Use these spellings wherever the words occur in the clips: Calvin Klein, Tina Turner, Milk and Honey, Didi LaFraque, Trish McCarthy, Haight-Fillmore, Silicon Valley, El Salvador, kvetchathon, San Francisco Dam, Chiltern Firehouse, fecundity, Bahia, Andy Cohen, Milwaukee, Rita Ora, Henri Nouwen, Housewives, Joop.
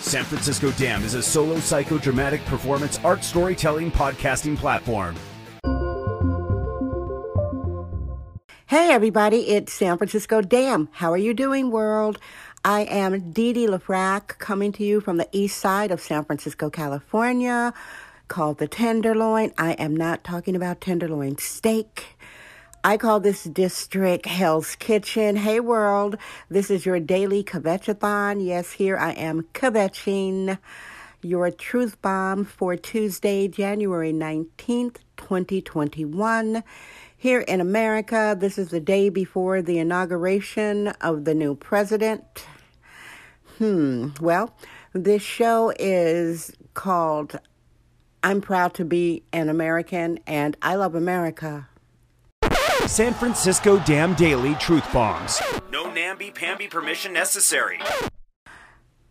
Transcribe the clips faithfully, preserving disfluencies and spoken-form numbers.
San Francisco Dam is a solo psychodramatic performance art storytelling podcasting platform. Hey everybody, it's San Francisco Dam. How are you doing, world? I am Didi LaFraque, coming to you from the east side of San Francisco, California, called the Tenderloin. I am not talking about tenderloin steak. I call this district Hell's Kitchen. Hey, world, this is your daily kvetchathon. Yes, here I am kvetching your truth bomb for Tuesday, January nineteenth, twenty twenty-one. Here in America, this is the day before the inauguration of the new president. Hmm, well, this show is called I'm Proud to Be an American and I Love America. San Francisco Dam Daily Truth Bombs. No namby-pamby permission necessary.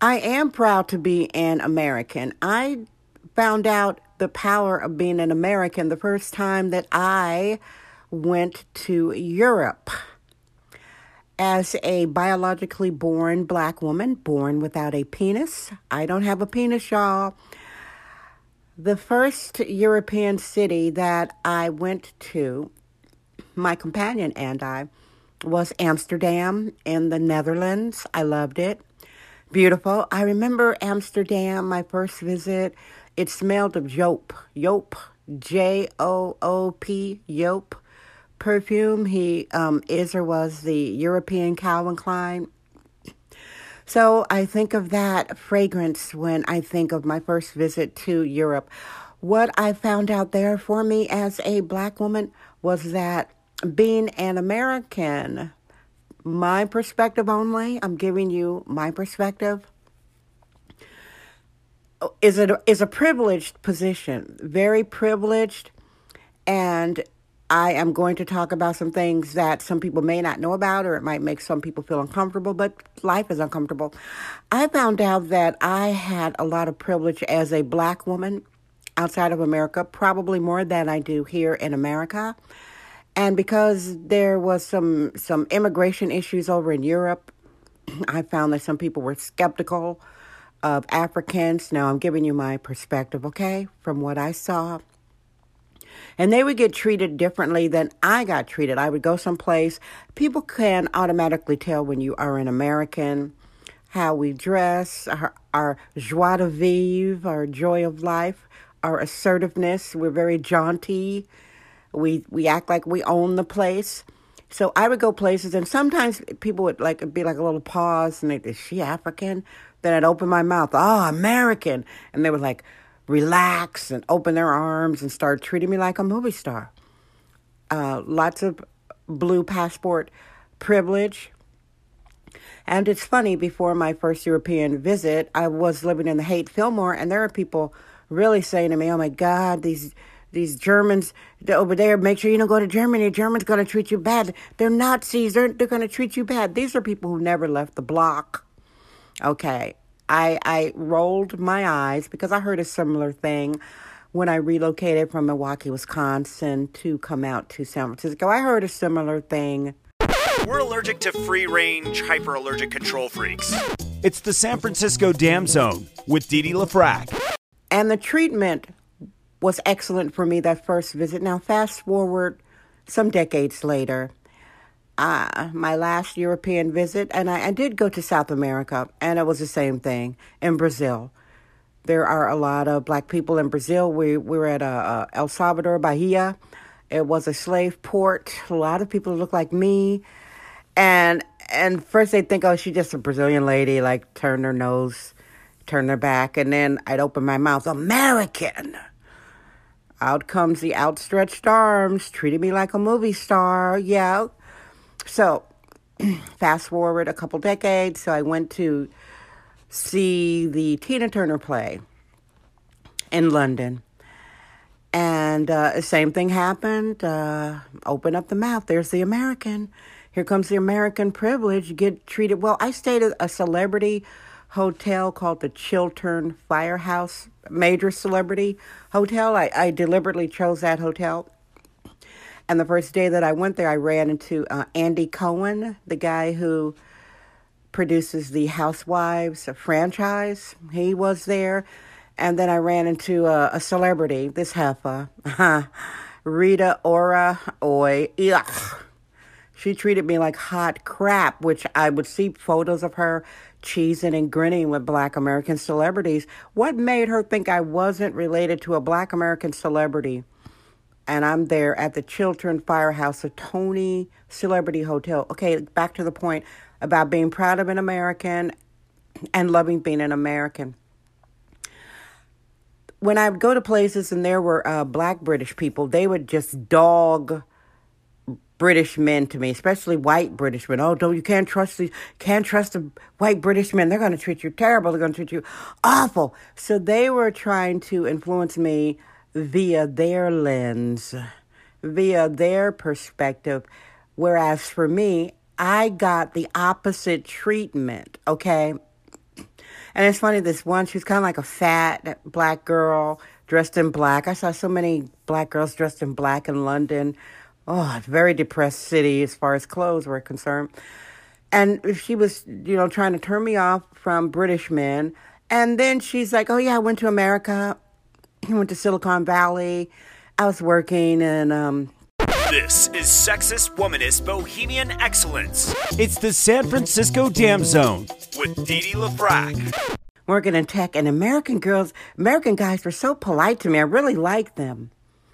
I am proud to be an American. I found out the power of being an American the first time that I went to Europe as a biologically born black woman, born without a penis. I don't have a penis, y'all. The first European city that I went to, my companion and I, was Amsterdam in the Netherlands. I loved it. Beautiful. I remember Amsterdam, my first visit. It smelled of Joop. Joop. J O O P. Joop. Perfume. He um, is or was the European Calvin Klein. So I think of that fragrance when I think of my first visit to Europe. What I found out there for me as a black woman was that being an American, my perspective only, I'm giving you my perspective, is a, is a privileged position, very privileged, and I am going to talk about some things that some people may not know about, or it might make some people feel uncomfortable, but life is uncomfortable. I found out that I had a lot of privilege as a black woman outside of America, probably more than I do here in America. And because there was some, some immigration issues over in Europe, I found that some people were skeptical of Africans. Now, I'm giving you my perspective, okay, from what I saw. And they would get treated differently than I got treated. I would go someplace. People can automatically tell when you are an American, how we dress, our, our joie de vivre, our joy of life, our assertiveness. We're very jaunty. We we act like we own the place. So I would go places, and sometimes people would like it'd be like a little pause, and they'd, is she African? Then I'd open my mouth, oh, American. And they would like relax and open their arms and start treating me like a movie star. Uh, lots of blue passport privilege. And it's funny, before my first European visit, I was living in the Haight-Fillmore, and there are people really saying to me, oh, my God, these... These Germans over there, make sure you don't go to Germany. Germans going to treat you bad. They're Nazis. They're, they're going to treat you bad. These are people who never left the block. Okay. I I rolled my eyes because I heard a similar thing when I relocated from Milwaukee, Wisconsin to come out to San Francisco. I heard a similar thing. We're allergic to free-range, hyper-allergic control freaks. It's the San Francisco Dam Zone with Didi LaFraque. And the treatment was excellent for me that first visit. Now, fast forward some decades later, uh, my last European visit, and I, I did go to South America, and it was the same thing in Brazil. There are a lot of black people in Brazil. We, we were at uh, El Salvador, Bahia. It was a slave port. A lot of people look like me. And, and first they think, oh, she's just a Brazilian lady, like turn their nose, turn their back. And then I'd open my mouth, American. Out comes the outstretched arms, treating me like a movie star. Yeah. So, fast forward a couple decades. So I went to see the Tina Turner play in London. And uh, same thing happened. Uh, open up the mouth. There's the American. Here comes the American privilege. You get treated well. I stayed at a celebrity hotel called the Chiltern Firehouse, major celebrity hotel. I, I deliberately chose that hotel. And the first day that I went there, I ran into uh, Andy Cohen, the guy who produces the Housewives franchise. He was there. And then I ran into a, a celebrity, this heifer, Rita Ora. Oy, yuck. She treated me like hot crap, which I would see photos of her cheesing and grinning with black American celebrities. What made her think I wasn't related to a black American celebrity? And I'm there at the Chiltern Firehouse, a Tony celebrity hotel. Okay, back to the point about being proud of an American and loving being an American. When I would go to places and there were uh, black British people, they would just dog British men to me, especially white British men. Oh, don't you can't trust these, can't trust the white British men. They're going to treat you terrible. They're going to treat you awful. So they were trying to influence me via their lens, via their perspective. Whereas for me, I got the opposite treatment, okay? And it's funny, this one, she's kind of like a fat black girl dressed in black. I saw so many black girls dressed in black in London. Oh, it's a very depressed city as far as clothes were concerned. And she was, you know, trying to turn me off from British men. And then she's like, oh, yeah, I went to America. I went to Silicon Valley. I was working and... um This is Sexist Womanist Bohemian Excellence. It's the San Francisco Dam Zone with Didi LaFraque. Working in tech, and American girls, American guys were so polite to me. I really liked them.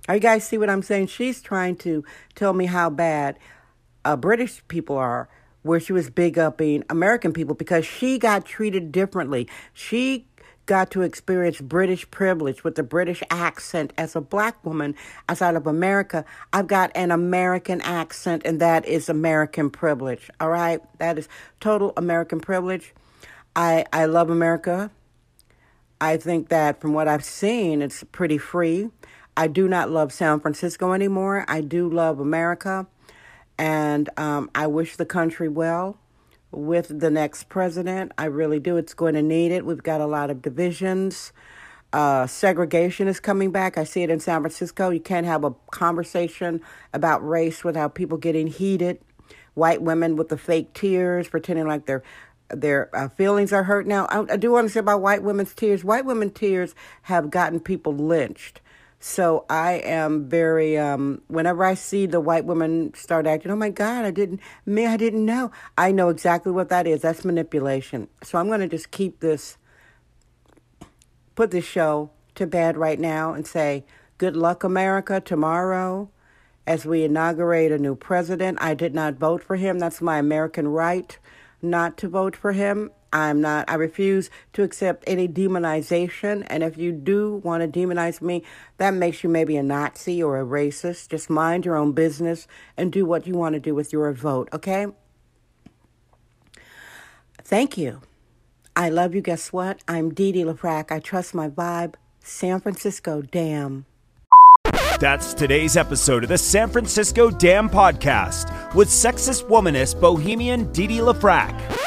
You guys see what I'm saying? She's trying to tell me how bad uh, British people are, where she was big-upping American people because she got treated differently. She got to experience British privilege with the British accent. As a black woman outside of America, I've got an American accent, and that is American privilege, all right? That is total American privilege. I, I love America. I think that from what I've seen, it's pretty free. I do not love San Francisco anymore. I do love America, and um, I wish the country well. With the next president, I really do. It's going to need it. We've got a lot of divisions. Uh, segregation is coming back. I see it in San Francisco. You can't have a conversation about race without people getting heated. White women with the fake tears, pretending like their their uh, feelings are hurt. Now, I, I do want to say about white women's tears. White women's tears have gotten people lynched. So I am very, um, whenever I see the white women start acting, oh my God, I didn't, me, I didn't know. I know exactly what that is. That's manipulation. So I'm going to just keep this, put this show to bed right now and say, good luck, America, tomorrow as we inaugurate a new president. I did not vote for him. That's my American right not to vote for him. I'm not, I refuse to accept any demonization. And if you do want to demonize me, that makes you maybe a Nazi or a racist. Just mind your own business and do what you want to do with your vote, okay? Thank you. I love you. Guess what? I'm Didi LaFraque. I trust my vibe. San Francisco Damn. That's today's episode of the San Francisco Damn Podcast with sexist womanist bohemian Didi LaFraque.